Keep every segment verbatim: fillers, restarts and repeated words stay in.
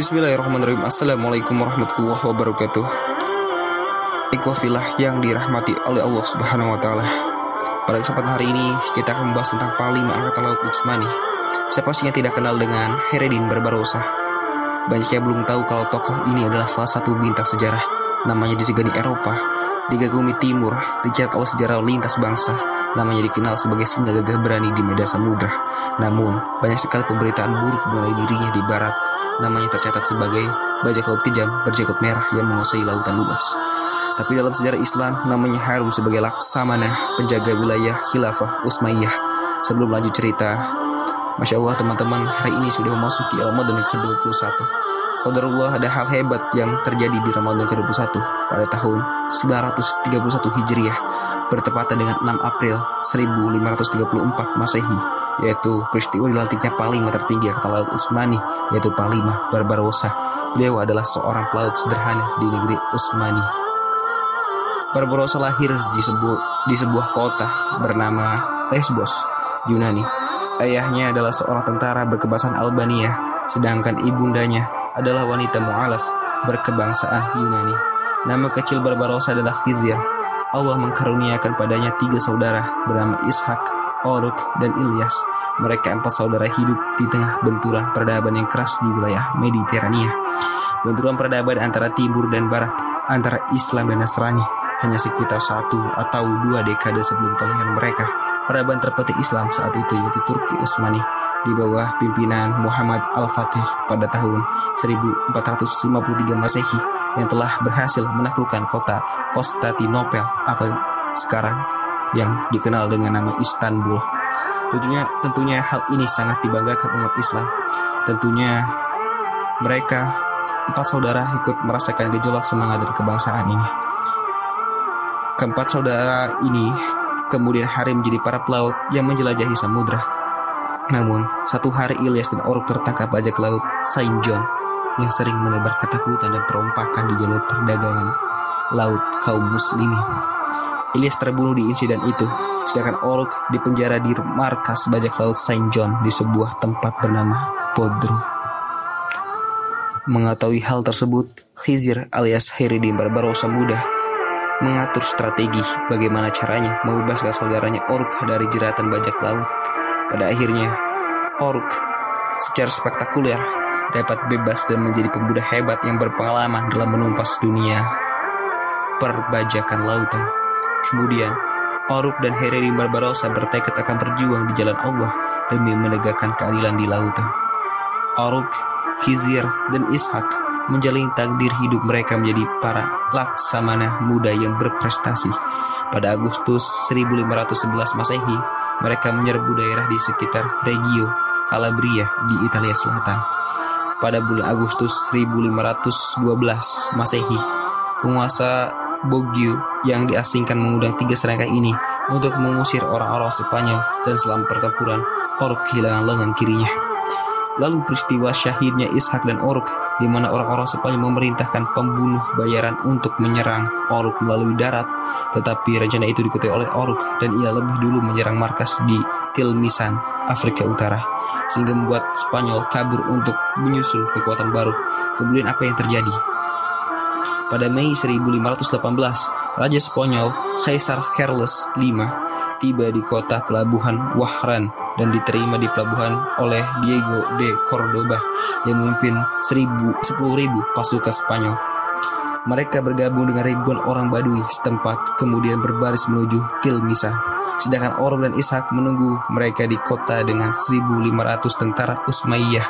Bismillahirrahmanirrahim. Assalamualaikum warahmatullahi wabarakatuh. Ikhwah fillah yang dirahmati oleh Allah Subhanahu wa taala. Pada kesempatan hari ini kita akan membahas tentang panglima angkatan laut Utsmani. Siapa sih yang tidak kenal dengan Hayreddin Barbarossa? Banyak yang belum tahu kalau tokoh ini adalah salah satu bintang sejarah. Namanya disegani Eropa, digagumi Timur, dicatat oleh sejarah lintas bangsa. Namanya dikenal sebagai singa gagah berani di medan samudra. Namun, banyak sekali pemberitaan buruk mengenai dirinya di barat. Namanya tercatat sebagai bajak laut kejam berjenggot merah yang menguasai lautan luas. Tapi dalam sejarah Islam, namanya harum sebagai laksamana, penjaga wilayah khilafah Utsmaniyah. Sebelum lanjut cerita, Masya Allah teman-teman, hari ini sudah memasuki Ramadan ke dua puluh satu. Qadarullah, ada hal hebat yang terjadi di Ramadan ke dua puluh satu pada tahun sembilan ratus tiga puluh satu Hijriah, bertepatan dengan enam April seribu lima ratus tiga puluh empat Masehi, yaitu peristiwa dilantiknya panglima tertinggi angkatan laut Utsmani, yaitu panglima Barbarossa. Beliau adalah seorang pelaut sederhana di negeri Utsmani. Barbarossa lahir di sebuah, di sebuah kota bernama Lesbos, Yunani. Ayahnya adalah seorang tentara berkebangsaan Albania, sedangkan ibundanya adalah wanita mu'alaf berkebangsaan Yunani. Nama kecil Barbarossa adalah Khizir. Allah mengkaruniakan padanya tiga saudara bernama Ishak, Oruç, dan Ilyas. Mereka empat saudara hidup di tengah benturan peradaban yang keras di wilayah Mediterania. Benturan peradaban antara timur dan barat, antara Islam dan Nasrani, hanya sekitar satu atau dua dekade sebelum kelahiran mereka. Peradaban terpetik Islam saat itu yaitu Turki Utsmani di bawah pimpinan Muhammad Al-Fatih pada tahun seribu empat ratus lima puluh tiga Masehi yang telah berhasil menaklukkan kota Konstantinopel atau sekarang yang dikenal dengan nama Istanbul. Tentunya, tentunya hal ini sangat dibanggakan umat Islam. Tentunya mereka empat saudara ikut merasakan gejolak semangat dan kebangsaan ini. Keempat saudara ini kemudian hari menjadi para pelaut yang menjelajahi samudra. Namun, satu hari Ilyas dan Oruç tertangkap bajak laut Saint John yang sering menebar ketakutan dan perompakan di jalur perdagangan laut kaum muslimin. Ilyas terbunuh di insiden itu, sedangkan Oruç dipenjara di markas bajak laut Saint John di sebuah tempat bernama Bodrum. Mengetahui hal tersebut, Khizir alias Hayreddin Barbarossa muda mengatur strategi bagaimana caranya membebaskan saudaranya Oruç dari jeratan bajak laut. Pada akhirnya, Oruç secara spektakuler dapat bebas dan menjadi pemuda hebat yang berpengalaman dalam menumpas dunia perbajakan lautan. Kemudian, Oruç dan Hayreddin Barbarossa bertekad akan berjuang di jalan Allah demi menegakkan keadilan di lautan. Oruç, Khizir, dan Ishak menjalin takdir hidup mereka menjadi para laksamana muda yang berprestasi. Pada Agustus seribu lima ratus sebelas Masehi, mereka menyerbu daerah di sekitar Reggio Calabria di Italia Selatan. Pada bulan Agustus seribu lima ratus dua belas Masehi, penguasa Bogiu yang diasingkan mengundang tiga serangkai ini untuk mengusir orang-orang Spanyol, dan selama pertempuran Oruç kehilangan lengan kirinya. Lalu peristiwa syahidnya Ishak dan Oruç, di mana orang-orang Spanyol memerintahkan pembunuh bayaran untuk menyerang Oruç melalui darat, tetapi rencana itu diketahui oleh Oruç dan ia lebih dulu menyerang markas di Tlemcen, Afrika Utara, sehingga membuat Spanyol kabur untuk menyusul kekuatan baru. Kemudian apa yang terjadi? Pada Mei seribu lima ratus delapan belas, Raja Spanyol Kaisar Charles V tiba di kota pelabuhan Wahran dan diterima di pelabuhan oleh Diego de Cordoba yang memimpin seribu, sepuluh ribu pasukan Spanyol. Mereka bergabung dengan ribuan orang Badui setempat, kemudian berbaris menuju Tilmisa. Sedangkan Oruç dan Ishak menunggu mereka di kota dengan seribu lima ratus tentara Utsmaniyah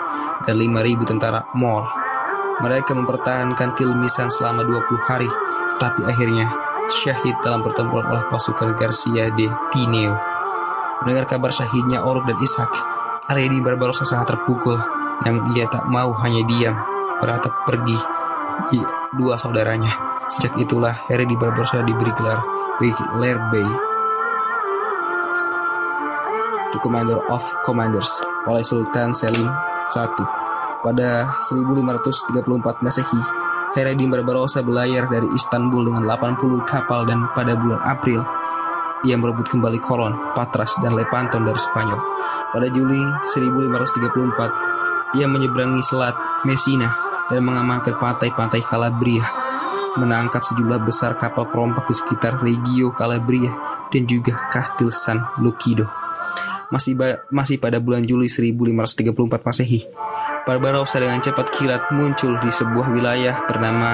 dan lima ribu tentara Moor. Mereka mempertahankan Tilmisa selama dua puluh hari, tapi akhirnya syahid dalam pertempuran oleh pasukan Garcia de Tineo. Mendengar kabar syahidnya Oruç dan Ishak, Hayreddin Barbarossa sangat terpukul. Namun ia tak mau hanya diam, beratap pergi ia, dua saudaranya. Sejak itulah Hayreddin Barbarossa diberi gelar Beyler Bey, the Commander of Commanders, oleh Sultan Selim I. Pada seribu lima ratus tiga puluh empat Masehi, Hayreddin Barbarossa belayar dari Istanbul dengan delapan puluh kapal, dan pada bulan April ia merebut kembali Koron, Patras, dan Lepanto dari Spanyol. Pada Juli seribu lima ratus tiga puluh empat ia menyeberangi selat Messina dan mengamankan pantai-pantai Calabria, menangkap sejumlah besar kapal perompak di sekitar Reggio Calabria dan juga Kastil San Lucido. Masih, ba- masih pada bulan Juli seribu lima ratus tiga puluh empat Masehi, Barbarossa dengan cepat kilat muncul di sebuah wilayah bernama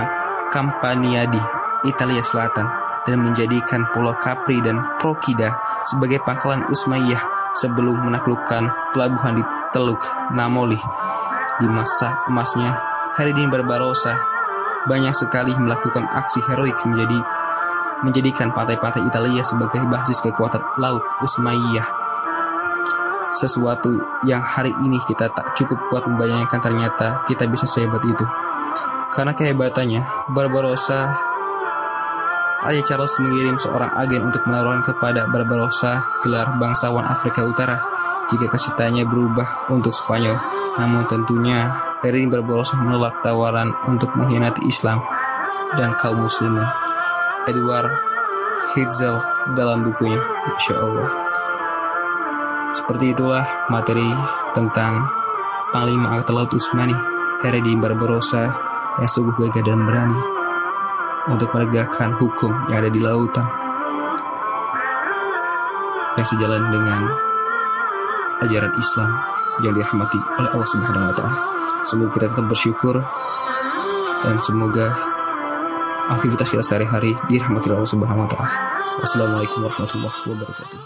Campania di Italia Selatan dan menjadikan Pulau Capri dan Procida sebagai pangkalan Utsmaiyah sebelum menaklukkan pelabuhan di Teluk Namoli. Di masa emasnya, Hayreddin Barbarossa banyak sekali melakukan aksi heroik menjadi menjadikan pantai-pantai Italia sebagai basis kekuatan laut Utsmaiyah. Sesuatu yang hari ini kita tak cukup kuat membayangkan ternyata kita bisa sehebat itu. Karena kehebatannya, Barbarossa, Raja Charles mengirim seorang agen untuk menawarkan kepada Barbarossa gelar bangsawan Afrika Utara jika kesitanya berubah untuk Spanyol. Namun tentunya Hayreddin Barbarossa menolak tawaran untuk mengkhianati Islam dan kaum muslimin. Edward Hitzel dalam bukunya Insyaallah. Seperti itulah materi tentang Panglima Angkatan Laut Utsmani Hayreddin Barbarossa yang sungguh gagah dan berani untuk menegakkan hukum yang ada di lautan, yang sejalan dengan ajaran Islam yang dirahmati oleh Allah Subhanahu Wa Taala. Semoga kita tetap bersyukur dan semoga aktivitas kita sehari-hari dirahmati Allah Subhanahu Wa Taala. Wassalamualaikum warahmatullahi wabarakatuh.